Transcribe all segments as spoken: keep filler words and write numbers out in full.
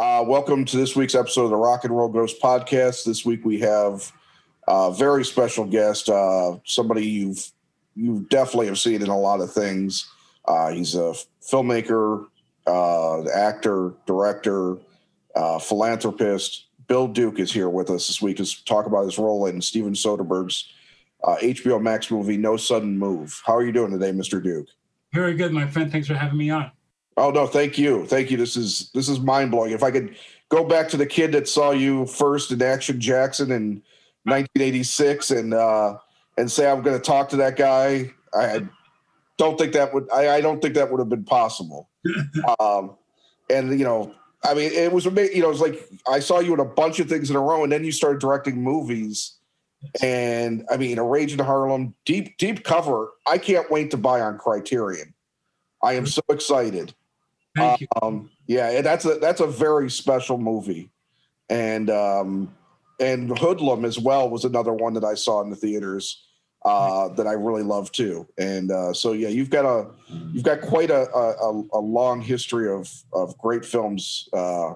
Uh, welcome to this week's episode of the Rock and Roll Ghost Podcast. This week we have a very special guest, uh, somebody you've you definitely have seen in a lot of things. Uh, he's a filmmaker, uh, actor, director, uh, philanthropist. Bill Duke is here with us this week to talk about his role in Steven Soderbergh's uh, H B O Max movie, No Sudden Move. How are you doing today, Mister Duke? Very good, my friend. Thanks for having me on. Oh, no, thank you. Thank you. This is this is mind-blowing. If I could go back to the kid that saw you first in Action Jackson in nineteen eighty-six and uh, and say I'm going to talk to that guy, I don't think that would I, I don't think that would have been possible. um, and, you know, I mean, it was amazing. You know, it's like I saw you in a bunch of things in a row, and then you started directing movies. And, I mean, A Rage in Harlem, deep, deep cover. I can't wait to buy on Criterion. I am so excited. Thank you. Um, yeah, that's a that's a very special movie, and um, and Hoodlum as well was another one that I saw in the theaters uh, that I really loved too. And uh, so yeah, you've got a you've got quite a a, a long history of of great films uh,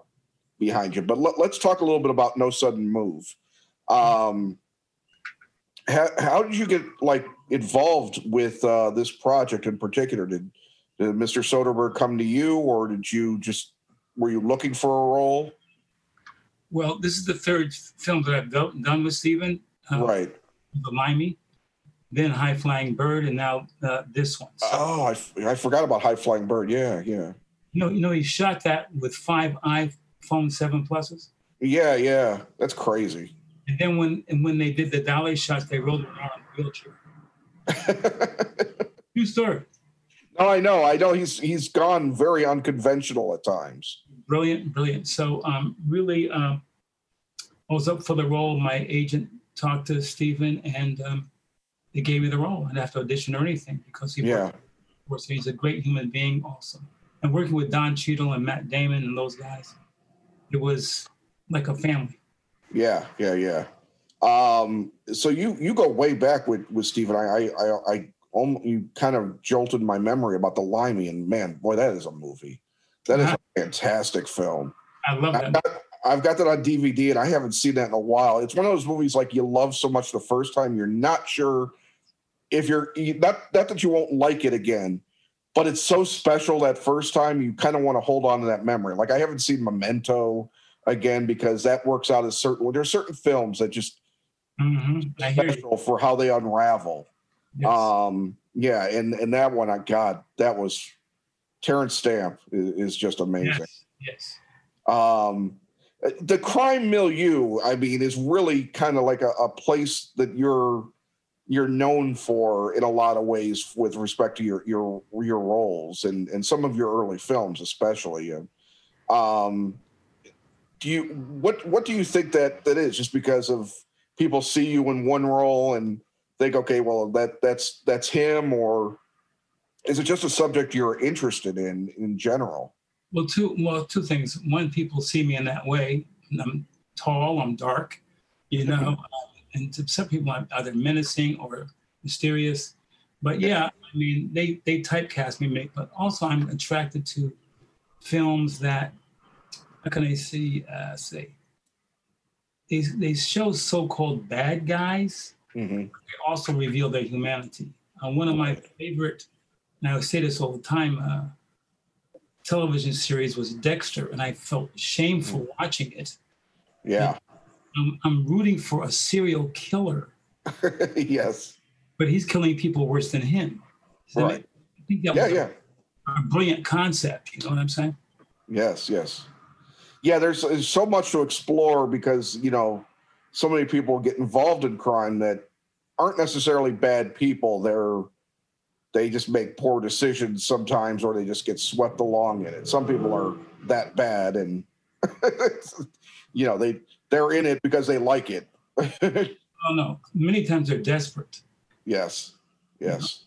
behind you. But let, let's talk a little bit about No Sudden Move. Um, how, how did you get like involved with uh, this project in particular? Did Did Mister Soderbergh come to you, or did you just, were you looking for a role? Well, this is the third film that I've do- done with Steven. Uh, right. The Limey, then High Flying Bird, and now uh, this one. So, oh, I, f- I forgot about High Flying Bird. Yeah, yeah. You know, you know, he shot that with five iPhone seven Pluses. Yeah, yeah. That's crazy. And then when and when they did the dolly shots, they rolled around in a wheelchair. True story. No, I know. I know he's he's gone very unconventional at times. Brilliant, brilliant. So um, really, um, I was up for the role. My agent talked to Steven, and um, they gave me the role. I didn't have to audition or anything because he yeah. worked, he's a great human being also. And working with Don Cheadle and Matt Damon and those guys, it was like a family. Yeah, yeah, yeah. Um, so you you go way back with, with Steven. I I I... You kind of jolted my memory about The Limey, and man, boy, that is a movie. That is a fantastic film. I love that. I've got, I've got that on D V D, and I haven't seen that in a while. It's one of those movies like you love so much the first time, you're not sure if you're not, not that you won't like it again, but it's so special that first time you kind of want to hold on to that memory. Like I haven't seen Memento again because that works out as certain. There are certain films that just mm-hmm. I hear special you. For how they unravel. Yes. Um, yeah, and, and that one, I God, that was Terrence Stamp is, is just amazing. Yes, yes. Um, the crime milieu, I mean, is really kind of like a, a place that you're you're known for in a lot of ways with respect to your your your roles and, and some of your early films, especially. Um, do you what what do you think that that is? Just because of people see you in one role and think, okay, well, that that's that's him, or is it just a subject you're interested in in general? Well, two well two things. One, people see me in that way. I'm tall, I'm dark, you know, and to some people I'm either menacing or mysterious. But yeah, I mean, they they typecast me, but also I'm attracted to films that how can I see uh, say they they show so-called bad guys. Mm-hmm. They also reveal their humanity. Uh, one of my favorite, and I would say this all the time, uh, television series was Dexter, and I felt shameful mm-hmm. watching it. Yeah. I'm, I'm rooting for a serial killer. Yes. But he's killing people worse than him. So right. I think that yeah, was yeah. a, a brilliant concept. You know what I'm saying? Yes, yes. Yeah, there's, there's so much to explore because, you know, so many people get involved in crime that aren't necessarily bad people. They're, they just make poor decisions sometimes, or they just get swept along in it. Some people are that bad and, you know, they, they're in it because they like it. Oh, no. Many times they're desperate. Yes. Yes.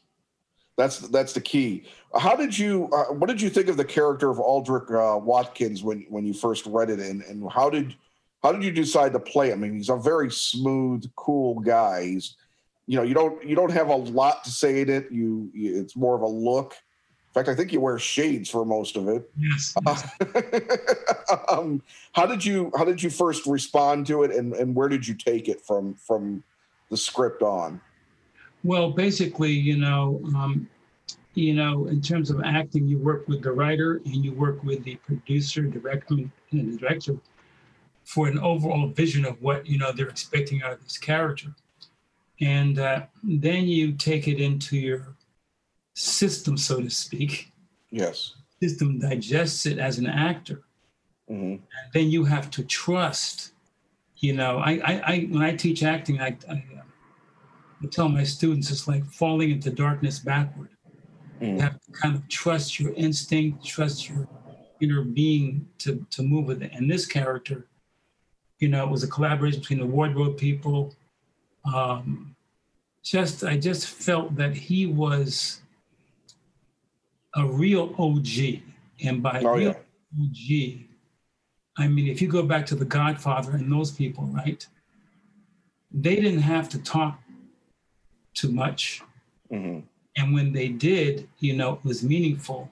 Yeah. That's, that's the key. How did you, uh, what did you think of the character of Aldrich uh, Watkins when, when you first read it? And, and how did How did you decide to play him? I mean, he's a very smooth, cool guy. He's, you know, you don't you don't have a lot to say in it. You, you it's more of a look. In fact, I think you wear shades for most of it. Yes. yes. Uh, um, how did you How did you first respond to it, and, and where did you take it from from the script on? Well, basically, you know, um, you know, in terms of acting, you work with the writer and you work with the producer, director, and the director for an overall vision of what you know they're expecting out of this character, and uh, then you take it into your system, so to speak. Yes. System digests it as an actor. Mm-hmm. And then you have to trust. You know, I, I, I when I teach acting, I, I, I tell my students it's like falling into darkness backward. Mm-hmm. You have to kind of trust your instinct, trust your inner being to to move with it. And this character, you know, it was a collaboration between the wardrobe people. Um, just I just felt that he was a real O G, and by oh, real yeah. O G, I mean, if you go back to The Godfather and those people, right? They didn't have to talk too much. Mm-hmm. And when they did, you know, it was meaningful.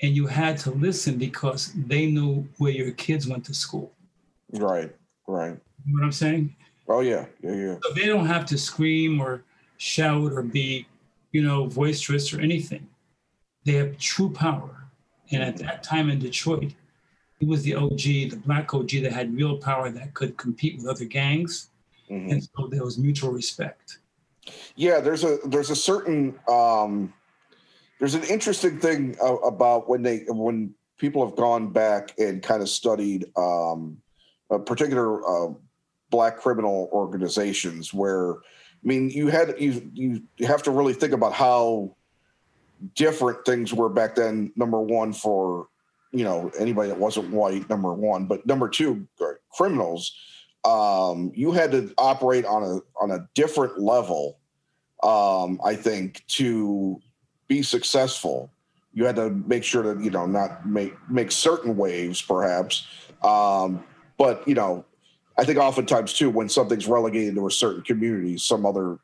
And you had to listen because they knew where your kids went to school. Right, right. You know what I'm saying? Oh, yeah, yeah, yeah. So they don't have to scream or shout or be, you know, boisterous or anything. They have true power. And at that time in Detroit, it was the O G, the black O G that had real power that could compete with other gangs. Mm-hmm. And so there was mutual respect. Yeah, there's a there's a certain, um, there's an interesting thing about when they when people have gone back and kind of studied um, a particular uh, black criminal organizations where, I mean, you had you you have to really think about how different things were back then. Number one, for you know anybody that wasn't white, number one, but number two, criminals, um you had to operate on a on a different level, um I think, to be successful. You had to make sure to you know not make make certain waves, perhaps, um but you know I think oftentimes too, when something's relegated to a certain community, some other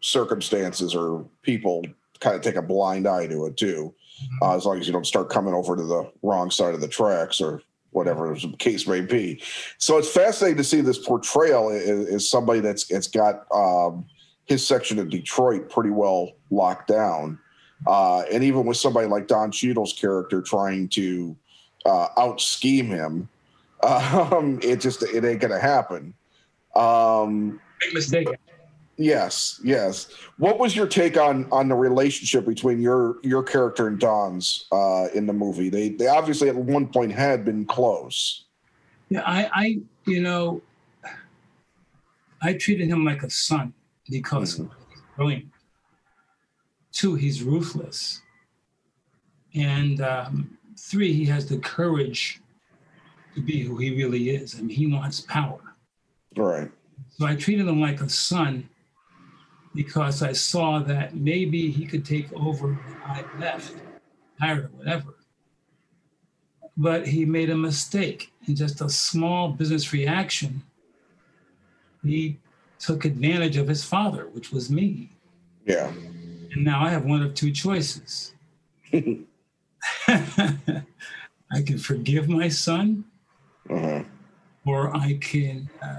circumstances or people kind of take a blind eye to it too, uh, as long as you don't start coming over to the wrong side of the tracks or whatever the case may be. So it's fascinating to see this portrayal as somebody that's it's got um, his section of Detroit pretty well locked down, uh, and even with somebody like Don Cheadle's character trying to uh, out scheme him, um, it just it ain't gonna happen. Um, Big mistake. Yes, yes. What was your take on on the relationship between your your character and Don's uh, in the movie? They they obviously at one point had been close. Yeah, I, I you know, I treated him like a son because mm-hmm. he's brilliant. Two, he's ruthless. And um, three, he has the courage to be who he really is. I mean, he wants power. Right. So I treated him like a son, because I saw that maybe he could take over when I left, hired or whatever. But he made a mistake. In just a small business reaction, he took advantage of his father, which was me. Yeah. And now I have one of two choices. I can forgive my son, uh-huh. or I can uh,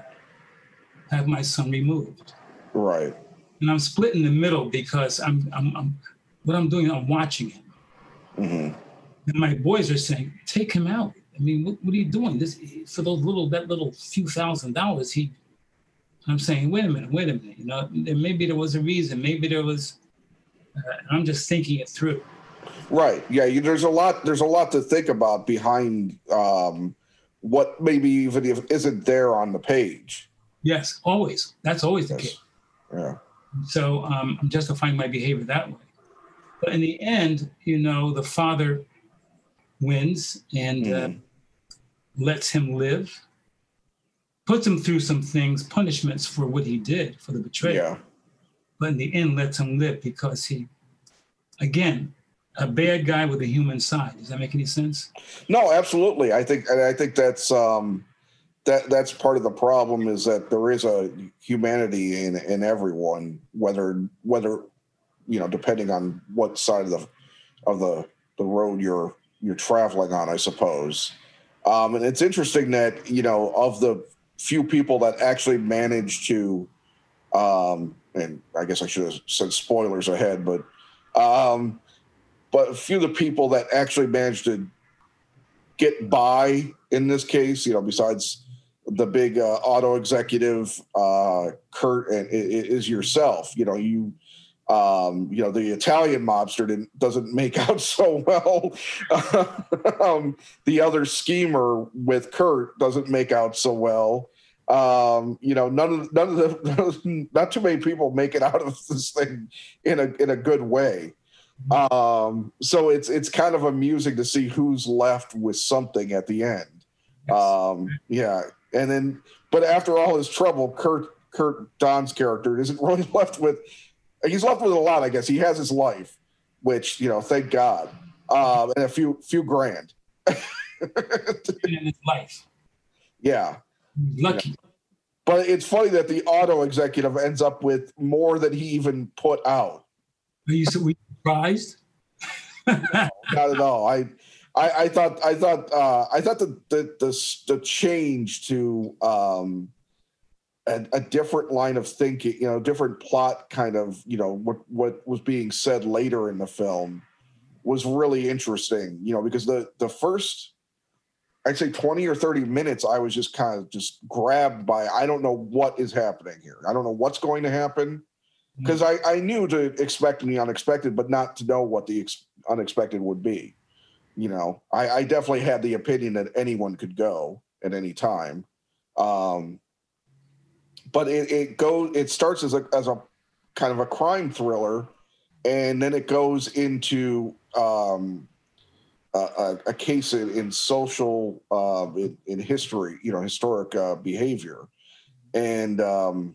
have my son removed. Right. And I'm split in the middle because I'm, I'm, I'm what I'm doing, I'm watching him. Mm-hmm. And my boys are saying, take him out. I mean, what, what are you doing? This for those little, that little few thousand dollars, he, I'm saying, wait a minute, wait a minute. You know, maybe there was a reason. Maybe there was, uh, and I'm just thinking it through. Right. Yeah. You, there's a lot, there's a lot to think about behind um, what maybe even if isn't there on the page. Yes. Always. That's always the yes. case. Yeah. So um, I'm justifying my behavior that way. But in the end, you know, the father wins and mm. uh, lets him live, puts him through some things, punishments for what he did, for the betrayal. Yeah. But in the end, lets him live because he, again, a bad guy with a human side. Does that make any sense? No, absolutely. I think, and I think that's... Um... That that's part of the problem, is that there is a humanity in in everyone, whether whether you know depending on what side of the of the the road you're you're traveling on, I suppose. Um, and it's interesting that, you know, of the few people that actually managed to, um, and I guess I should have said spoilers ahead, but um, but a few of the people that actually managed to get by in this case, you know, besides the big uh, auto executive, uh, Kurt, and it is yourself. You know, you, um, you know, the Italian mobster didn't, doesn't make out so well. um, the other schemer with Kurt doesn't make out so well. Um, you know, none of none of the not too many people make it out of this thing in a in a good way. Um, so it's it's kind of amusing to see who's left with something at the end. Yes. Um, yeah, and then, but after all his trouble, Kurt, Kurt Don's character isn't really left with. He's left with a lot, I guess. He has his life, which, you know, thank God, um, and a few few grand. In his life, yeah, lucky. You know. But it's funny that the auto executive ends up with more than he even put out. Are you surprised? No, not at all. I. I, I thought I thought uh, I thought the the the, the change to um, a, a different line of thinking, you know, different plot kind of, you know, what what was being said later in the film was really interesting, you know, because the the first, I'd say twenty or thirty minutes, I was just kind of just grabbed by, I don't know what is happening here. I don't know what's going to happen, because I, I knew to expect the unexpected, but not to know what the ex- unexpected would be. You know, I, I definitely had the opinion that anyone could go at any time, um, but it, it goes. It starts as a as a kind of a crime thriller, and then it goes into um, a, a, a case in, in social uh, in, in history, you know, historic uh, behavior, and um,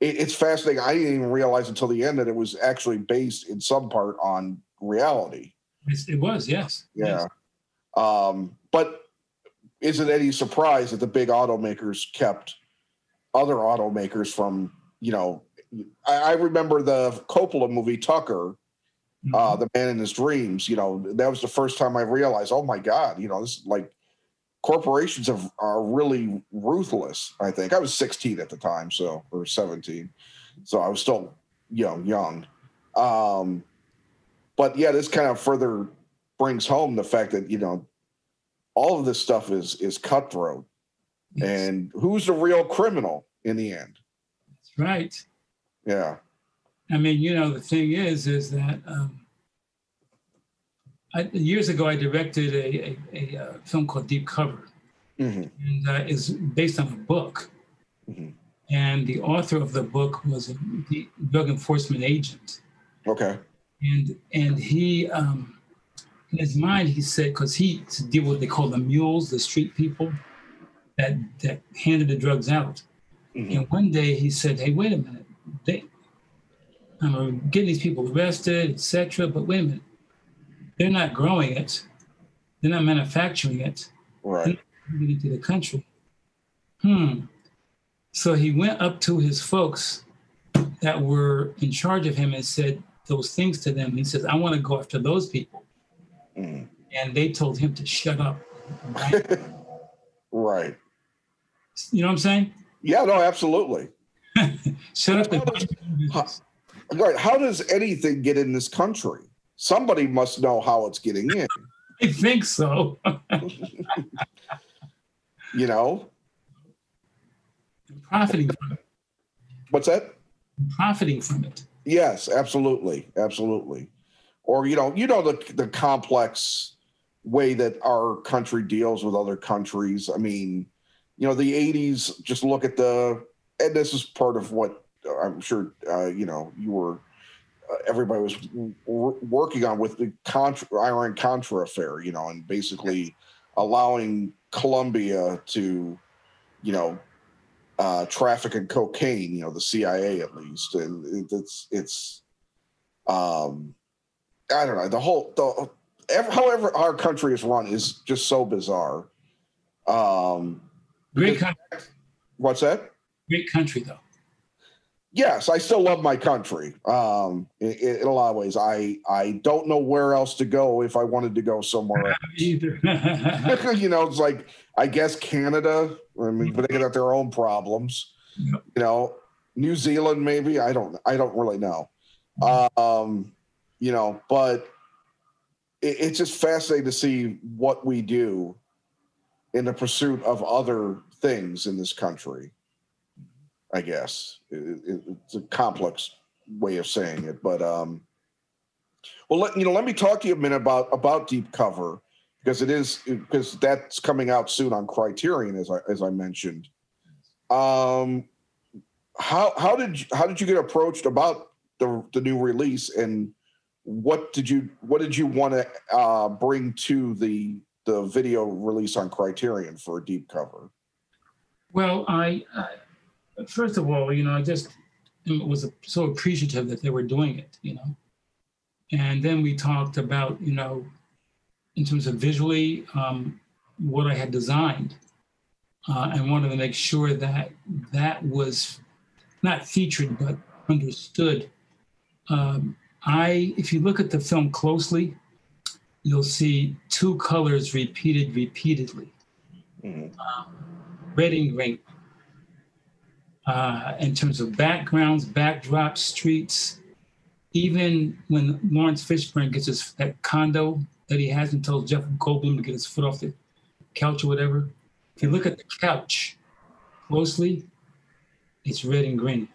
it, it's fascinating. I didn't even realize until the end that it was actually based in some part on reality. It was, yes. Yeah. Yes. Um, but is it any surprise that the big automakers kept other automakers from, you know, I, I remember the Coppola movie, Tucker, mm-hmm. uh, The Man in His Dreams, you know, that was the first time I realized, oh my God, you know, this is like corporations have, are really ruthless, I think. I was sixteen at the time, so, or seventeen. So I was still, you know, young. Um, But yeah, this kind of further brings home the fact that, you know, all of this stuff is is cutthroat. Yes. And who's the real criminal in the end? That's right. Yeah. I mean, you know, the thing is, is that um, I, years ago, I directed a, a, a film called Deep Cover. Mm-hmm. And uh, it's based on a book. Mm-hmm. And the author of the book was a drug enforcement agent. Okay. And and he, um, in his mind, he said, because he to deal with what they call the mules, the street people that, that handed the drugs out. Mm-hmm. And one day he said, hey, wait a minute. They, I'm getting these people arrested, et cetera, but wait a minute. They're not growing it. They're not manufacturing it. Right. They're not into the country. Hmm. So he went up to his folks that were in charge of him and said those things to them. He says, I want to go after those people. Mm. And they told him to shut up. Right. Right. You know what I'm saying? Yeah, no, absolutely. Shut up. How does, how, right. How does anything get in this country? Somebody must know how it's getting in. I think so. You know? I'm profiting from it. What's that? I'm profiting from it. Yes, absolutely, absolutely. Or, you know, you know the the complex way that our country deals with other countries. I mean, you know, the eighties, just look at the, and this is part of what I'm sure, uh, you know, you were, uh, everybody was w- working on with the Contra, Iran Contra affair, you know, and basically allowing Colombia to, you know, Uh, traffic in cocaine, you know, the C I A at least, and it's it's, um, I don't know, the whole the every, however our country is run is just so bizarre. Um, Great country. What's that? Great country though. yes, I still love my country. Um, in, in a lot of ways, I I don't know where else to go if I wanted to go somewhere else. Either. You know, it's like, I guess Canada. I mean, but they got their own problems. Yep. You know, New Zealand maybe. I don't. I don't really know. Um, you know, but it, it's just fascinating to see what we do in the pursuit of other things in this country. I guess it, it, it's a complex way of saying it, but um, well, let, you know, let me talk to you a minute about about Deep Cover, because it is because that's coming out soon on Criterion, as I as I mentioned. Um, how how did you, how did you get approached about the the new release, and what did you what did you want to uh, bring to the the video release on Criterion for Deep Cover? Well, I. I... First of all, you know, I just was so appreciative that they were doing it, you know. And then we talked about, you know, in terms of visually, um, what I had designed. Uh, I wanted to make sure that that was not featured, but understood. Um, I, if you look at the film closely, you'll see two colors repeated repeatedly. Mm-hmm. um, red and green. Uh, in terms of backgrounds, backdrops, streets, even when Lawrence Fishburne gets his that condo that he has and tells Jeff Goldblum to get his foot off the couch or whatever, if you look at the couch closely, it's red and green.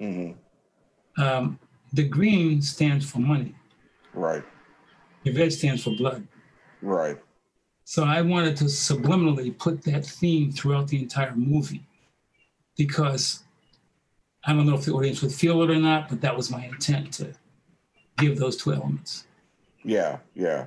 Mm-hmm. Um, the green stands for money. Right. The red stands for blood. Right. So I wanted to subliminally put that theme throughout the entire movie, because I don't know if the audience would feel it or not, but that was my intent, to give those two elements. Yeah, yeah.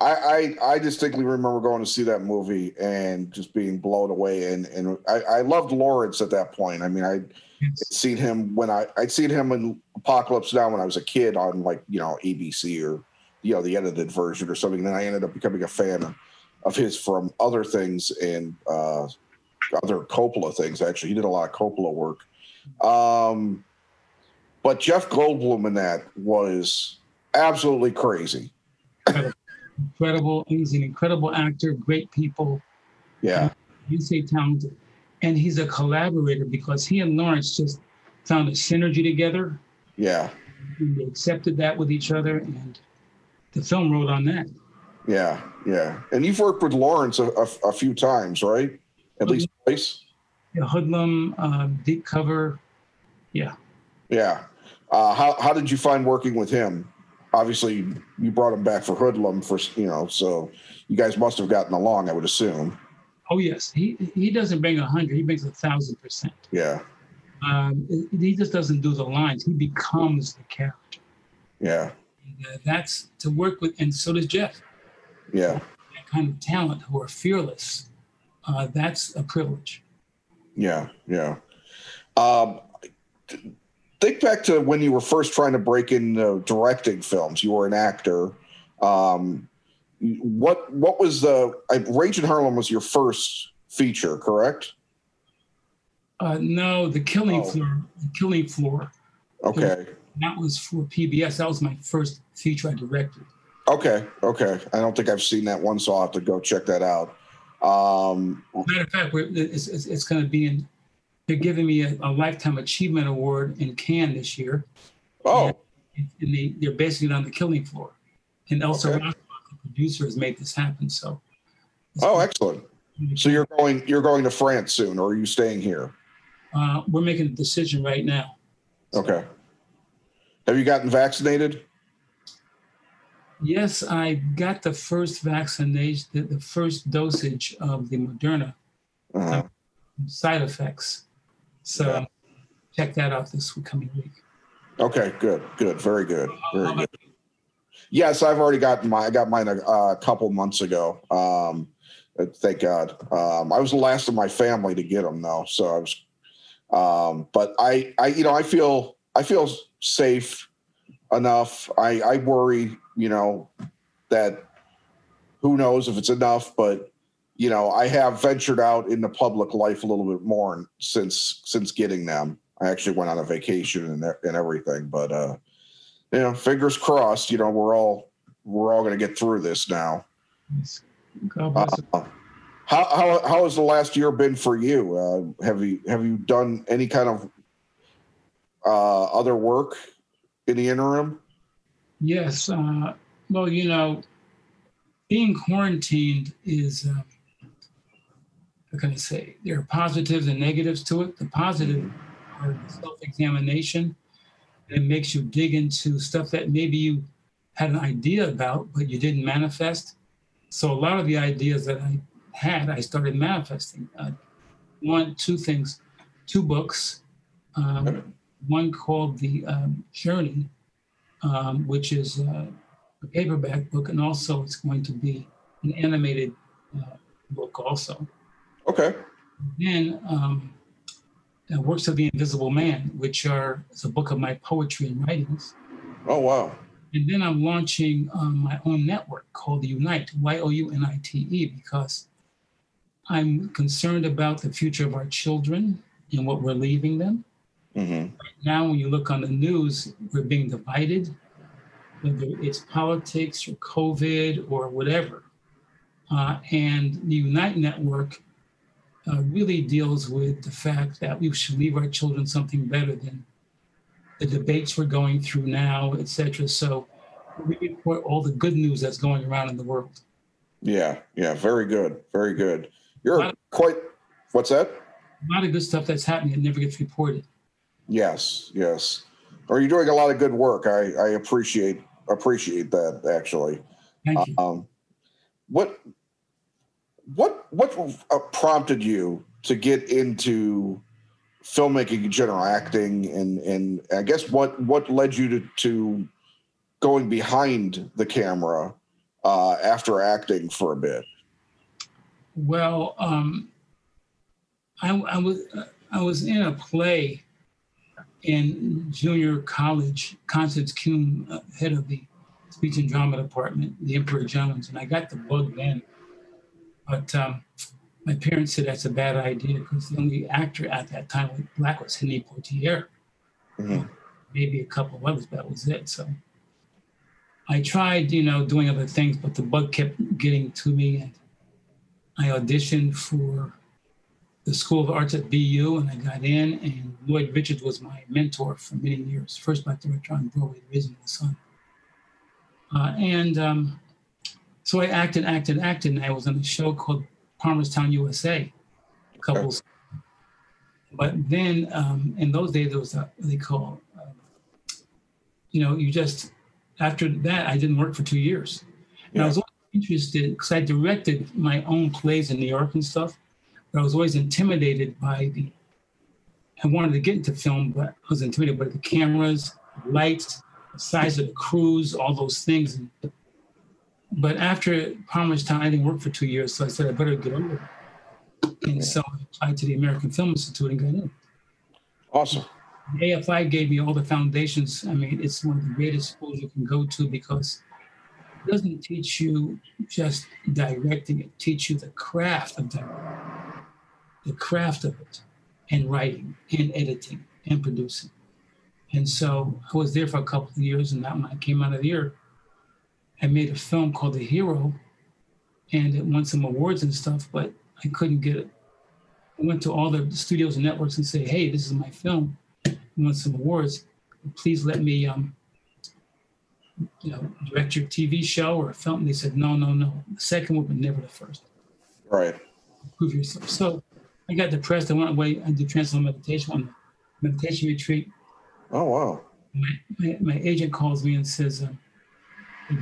I I, I distinctly remember going to see that movie and just being blown away. And and I, I loved Lawrence at that point. I mean, I'd yes. seen him when I I'd seen him in Apocalypse Now when I was a kid on, like, you know, A B C or, you know, the edited version or something. And then I ended up becoming a fan of, of his from other things, and uh, other Coppola things, actually. He did a lot of Coppola work. Um, but Jeff Goldblum in that was absolutely crazy. Incredible. He's an incredible actor, great people. Yeah. You say talented. And he's a collaborator, because he and Lawrence just found a synergy together. Yeah. And they accepted that with each other, and the film rode on that. Yeah, yeah. And you've worked with Lawrence a, a, a few times, right? At least twice. Yeah, Hoodlum, uh, Deep Cover, yeah. Yeah. Uh, how how did you find working with him? Obviously, you brought him back for Hoodlum, for you know, so you guys must have gotten along, I would assume. Oh yes, he he doesn't bring a hundred; he brings a thousand percent. Yeah. Um, he just doesn't do the lines; he becomes the character. Yeah. And, uh, that's to work with, and so does Jeff. Yeah. That kind of talent, who are fearless. Uh, that's a privilege. Yeah, yeah. Um, think back to when you were first trying to break into directing films. You were an actor. Um, what what was the uh, Rage in Harlem was your first feature, correct? Uh, no, The Killing oh. Floor. The Killing Floor. Okay. That was for P B S. That was my first feature I directed. Okay, okay. I don't think I've seen that one, so I'll have to go check that out. Um, Matter of fact, we're, it's, it's, it's going to be in, they're giving me a, a Lifetime Achievement Award in Cannes this year. Oh. And, and they, they're basing it on The Killing Floor. And Elsa, okay. Rock, the producer, has made this happen. So. Oh, cool. Excellent. So you're going, you're going to France soon, or are you staying here? Uh, we're making a decision right now. So. Okay. Have you gotten vaccinated? Yes, I got the first vaccination, the, the first dosage of the Moderna. Uh-huh. Side effects. So yeah. Check that out this coming week. Okay, good, good, very good, very good. Yes, I've already gotten my, I got mine a, a couple months ago. Um, thank God. Um, I was the last of my family to get them though, so I was. Um, but I, I, you know, I feel, I feel safe enough. I, I worry. You know, that who knows if it's enough, but, you know, I have ventured out in the public life a little bit more since, since getting them. I actually went on a vacation and and everything, but uh, you know, fingers crossed. You know, we're all we're all going to get through this now. God bless it. Uh, how how how has the last year been for you? Uh, have you have you done any kind of uh, other work in the interim? Yes. Uh, well, you know, being quarantined is. Uh, I'm going to say there are positives and negatives to it. The positive are the self-examination. It makes you dig into stuff that maybe you had an idea about, but you didn't manifest. So a lot of the ideas that I had, I started manifesting. Uh, one, two things, two books. Um, one called The um, Journey, um, which is uh, a paperback book, and also it's going to be an animated uh, book also. Okay. Then um, the Works of the Invisible Man, which are it's a book of my poetry and writings. Oh, wow. And then I'm launching um, my own network called the Unite, Y O U N I T E, because I'm concerned about the future of our children and what we're leaving them. Mm-hmm. Right now, when you look on the news, we're being divided, whether it's politics or COVID or whatever. Uh, and the Unite Network Uh, really deals with the fact that we should leave our children something better than the debates we're going through now, et cetera. So we report all the good news that's going around in the world. Yeah, yeah, very good, very good. You're quite, of, what's that? A lot of good stuff that's happening that never gets reported. Yes, yes. Or you're doing a lot of good work. I, I appreciate appreciate that, actually. Thank you. Um, what... What what prompted you to get into filmmaking in general, acting, and and I guess what what led you to, to going behind the camera uh, after acting for a bit? Well, um, I, I was I was in a play in junior college. Constance Kuhn, uh, head of the speech and drama department, The Emperor Jones, and I got the bug then. But um, my parents said that's a bad idea because the only actor at that time was black was Henry Portier. Mm-hmm. Maybe a couple of others, but that was it. So I tried, you know, doing other things, but the bug kept getting to me. And I auditioned for the School of Arts at B U, and I got in. And Lloyd Richards was my mentor for many years, first black director on Broadway, The Risen and the Sun. Uh, and um, So I acted, acted, acted, and I was on a show called Palmerstown, U S A, couples. Okay. But then, um, in those days, there was a, what they call, uh, you know, you just, after that, I didn't work for two years. And yeah. I was always interested, because I directed my own plays in New York and stuff, but I was always intimidated by the, I wanted to get into film, but I was intimidated by the cameras, the lights, the size of the crews, all those things. And, But after Palmerstown, I didn't work for two years, so I said I better get over it. And yeah. so I applied to the American Film Institute and got in. Awesome. The A F I gave me all the foundations. I mean, it's one of the greatest schools you can go to because it doesn't teach you just directing. It teaches you the craft of directing, the craft of it, and writing, and editing, and producing. And so I was there for a couple of years, and when I came out of there, I made a film called The Hero, and it won some awards and stuff, but I couldn't get it. I went to all the studios and networks and say, hey, this is my film. I won some awards. Please let me um, you know, direct your T V show or a film. And they said, no, no, no. The second one, but never the first. Right. Prove yourself. So I got depressed. I went away. I did transcendental meditation on the meditation retreat. Oh, wow. My, my, my agent calls me and says, uh,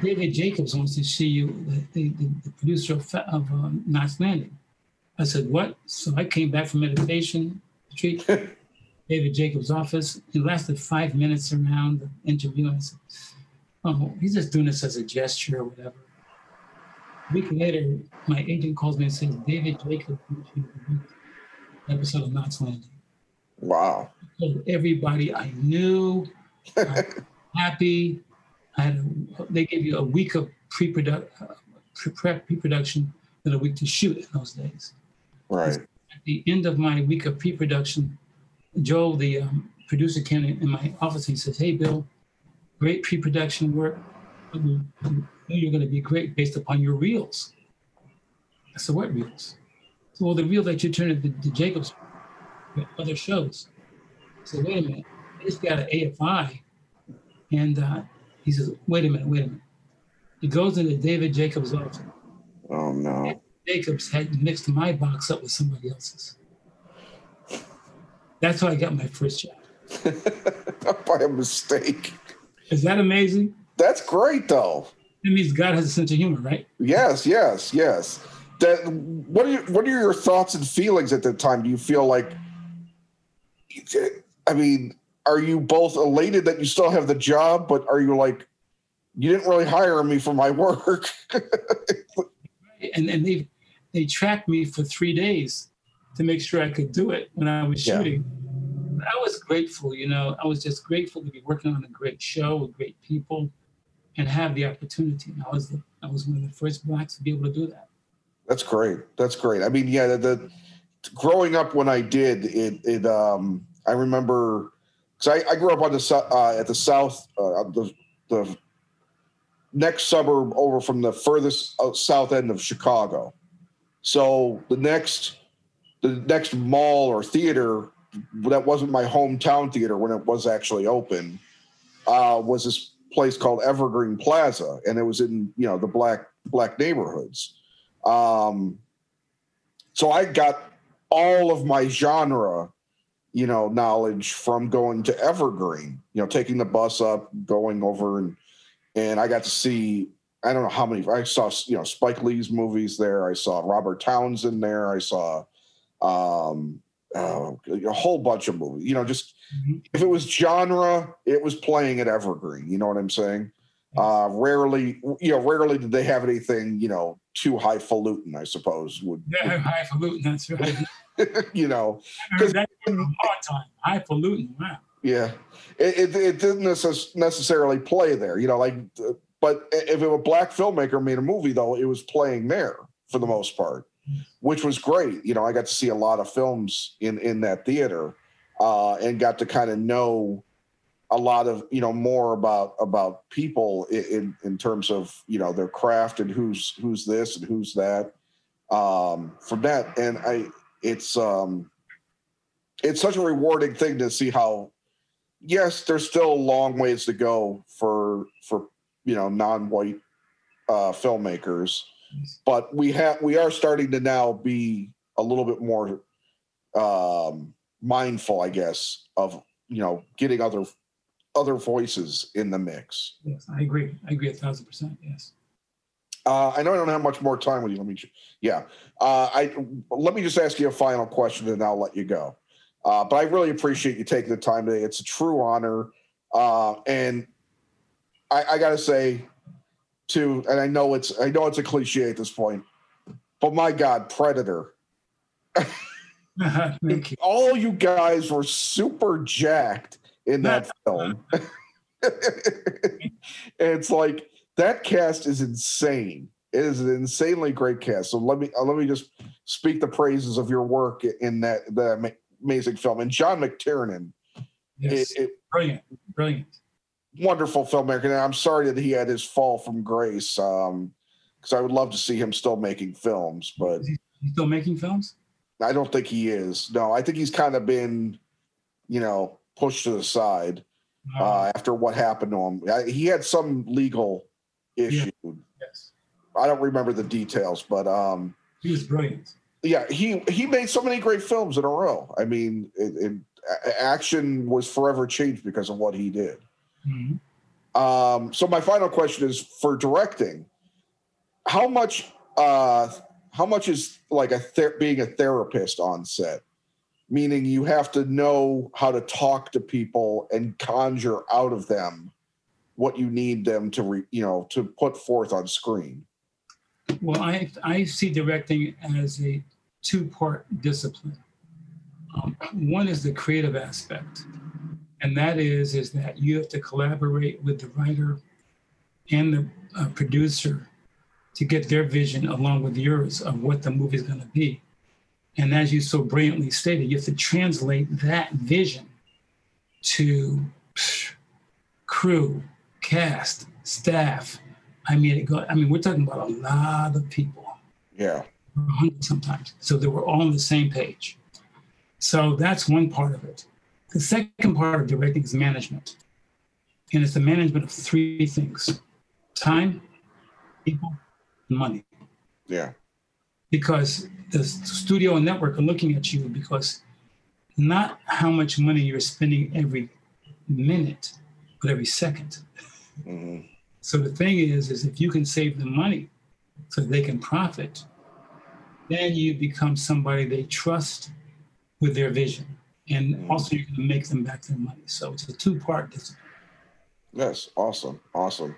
David Jacobs wants to see you, the, the, the producer of, of um, Knots Landing. I said, what? So I came back from meditation retreat, David Jacobs' office. It lasted five minutes around the interview. I said, oh, he's just doing this as a gesture or whatever. A week later, my agent calls me and says, David Jacobs wants you to do an episode of Knots Landing. Wow. I told everybody I knew, I was happy. I had a, they gave you a week of pre-produ- uh, pre-prep, pre-production and a week to shoot in those days. Right. At the end of my week of pre-production, Joe, the um, producer, came in my office and he says, hey, Bill, great pre-production work. You're going to be great based upon your reels. I said, what reels? So, well, the reel that you turned to, to Jacobs with other shows. I said, wait a minute, I just got an A F I. And uh, he says, wait a minute, wait a minute. He goes into David Jacobs' office. Oh, no. David Jacobs had mixed my box up with somebody else's. That's how I got my first job. By a mistake. Is that amazing? That's great, though. It means God has a sense of humor, right? Yes, yes, yes. That, what are you, what are your thoughts and feelings at that time? Do you feel like, I mean, are you both elated that you still have the job, but are you like, you didn't really hire me for my work? and and they they tracked me for three days to make sure I could do it when I was shooting. Yeah. I was grateful, you know. I was just grateful to be working on a great show with great people and have the opportunity. And I was the, I was one of the first Blacks to be able to do that. That's great. That's great. I mean, yeah, the, the growing up when I did it, it um, I remember because I, I grew up on the uh, at the south, uh, the the next suburb over from the furthest south end of Chicago. So the next. The next mall or theater that wasn't my hometown theater when it was actually open uh, was this place called Evergreen Plaza, and it was in you know the black black neighborhoods. Um, so I got all of my genre, you know, knowledge from going to Evergreen. You know, taking the bus up, going over, and and I got to see I don't know how many I saw. You know, Spike Lee's movies there. I saw Robert Townsend there. I saw. Um, uh, a whole bunch of movies, you know, just mm-hmm. if it was genre, it was playing at Evergreen. You know what I'm saying? Uh, rarely, you know, rarely did they have anything, you know, too highfalutin, I suppose. Would, yeah, highfalutin, that's right. you know, because that's a hard time. Highfalutin, wow. Yeah. It, it, it didn't necessarily play there, you know, like, but if a black filmmaker made a movie, though, it was playing there for the most part. Which was great. You know, I got to see a lot of films in, in that theater uh, and got to kind of know a lot of, you know, more about about people in, in terms of, you know, their craft and who's who's this and who's that um, from that. And I it's um, it's such a rewarding thing to see how, yes, there's still a long ways to go for, for you know, non-white uh, filmmakers. But we have we are starting to now be a little bit more um, mindful, I guess, of you know getting other other voices in the mix. Yes, I agree. I agree a thousand percent. Yes. Uh, I know I don't have much more time with you. Let me, yeah. Uh, I let me just ask you a final question, and I'll let you go. Uh, but I really appreciate you taking the time today. It's a true honor, uh, and I, I got to say. To and I know it's I know it's a cliche at this point, but my God, Predator! Thank you. All you guys were super jacked in that film. It's like that cast is insane. It is an insanely great cast. So let me let me just speak the praises of your work in that that amazing film and John McTiernan. Yes, it, it, brilliant, brilliant. Wonderful filmmaker, and I'm sorry that he had his fall from grace. Um, because I would love to see him still making films, but is he still making films? I don't think he is. No, I think he's kind of been, you know, pushed to the side uh, uh, after what happened to him. I, he had some legal issue. Yeah. Yes, I don't remember the details, but um, he was brilliant. Yeah, he he made so many great films in a row. I mean, it, it, action was forever changed because of what he did. Mm-hmm. Um, so my final question is for directing. How much? Uh, how much is like a ther- being a therapist on set? Meaning you have to know how to talk to people and conjure out of them what you need them to, re- you know, to put forth on screen. Well, I I see directing as a two-part discipline. Um, one is the creative aspect. And that is, is that you have to collaborate with the writer and the uh, producer to get their vision along with yours of what the movie is going to be. And as you so brilliantly stated, you have to translate that vision to psh, crew, cast, staff. I mean, it go, I mean, we're talking about a lot of people. Yeah. Sometimes. So they were all on the same page. So that's one part of it. The second part of directing is management. And it's the management of three things: time, people, and money. Yeah. Because the studio and network are looking at you because not how much money you're spending every minute, but every second. Mm-hmm. So the thing is, is if you can save them money so they can profit, then you become somebody they trust with their vision. And mm-hmm. also you can make them back their money. So it's a two-part discipline. Yes, awesome, awesome.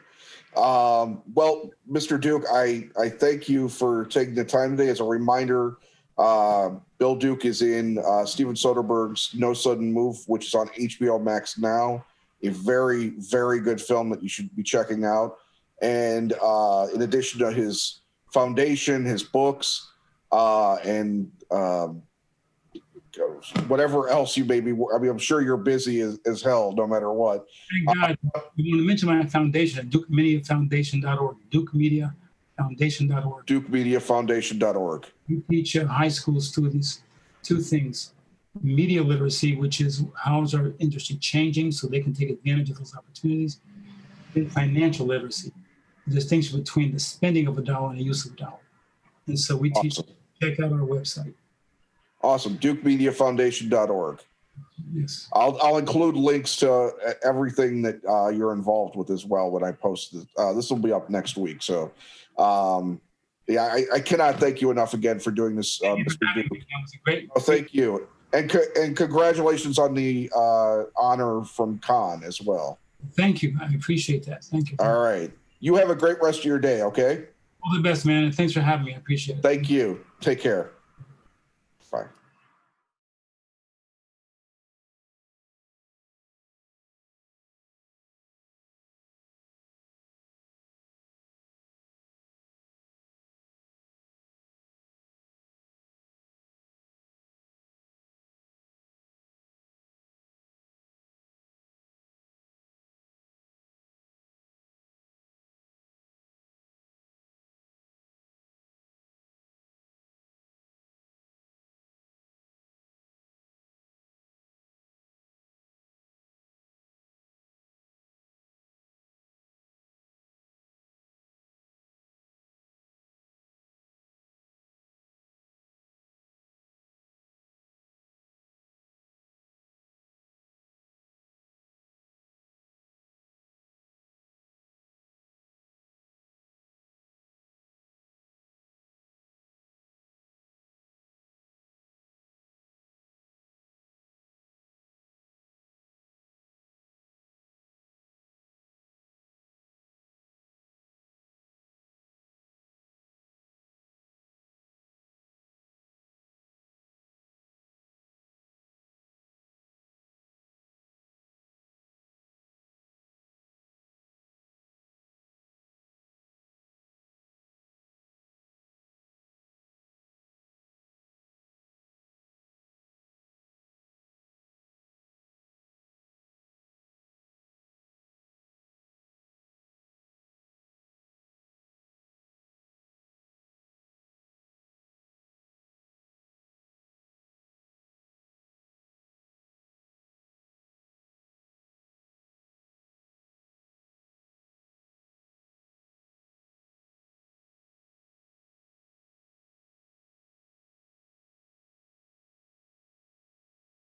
Um, well, Mister Duke, I, I thank you for taking the time today. As a reminder, uh, Bill Duke is in uh, Steven Soderbergh's No Sudden Move, which is on H B O Max now. A very, very good film that you should be checking out. And uh, in addition to his foundation, his books, uh, and um, whatever else you may be, I mean, I'm sure you're busy as, as hell, no matter what. Thank God. Uh, you want to mention my foundation at duke media foundation dot org, duke media foundation dot org. duke media foundation dot org. We teach high school students two things: media literacy, which is how is our industry changing so they can take advantage of those opportunities, and financial literacy, the distinction between the spending of a dollar and the use of a dollar. And so we awesome. teach, check out our website. Awesome. duke media foundation dot org. Yes. I'll, I'll include links to everything that uh, you're involved with as well when I post this. Uh, this will be up next week. So, um, yeah, I, I cannot thank you enough again for doing this. Uh, Mister Duke. That was a great- oh, thank you. And, co- and congratulations on the uh, honor from Cannes as well. Thank you. I appreciate that. Thank you. All right. You have a great rest of your day, okay? All the best, man. And thanks for having me. I appreciate it. Thank you. Take care. Bye.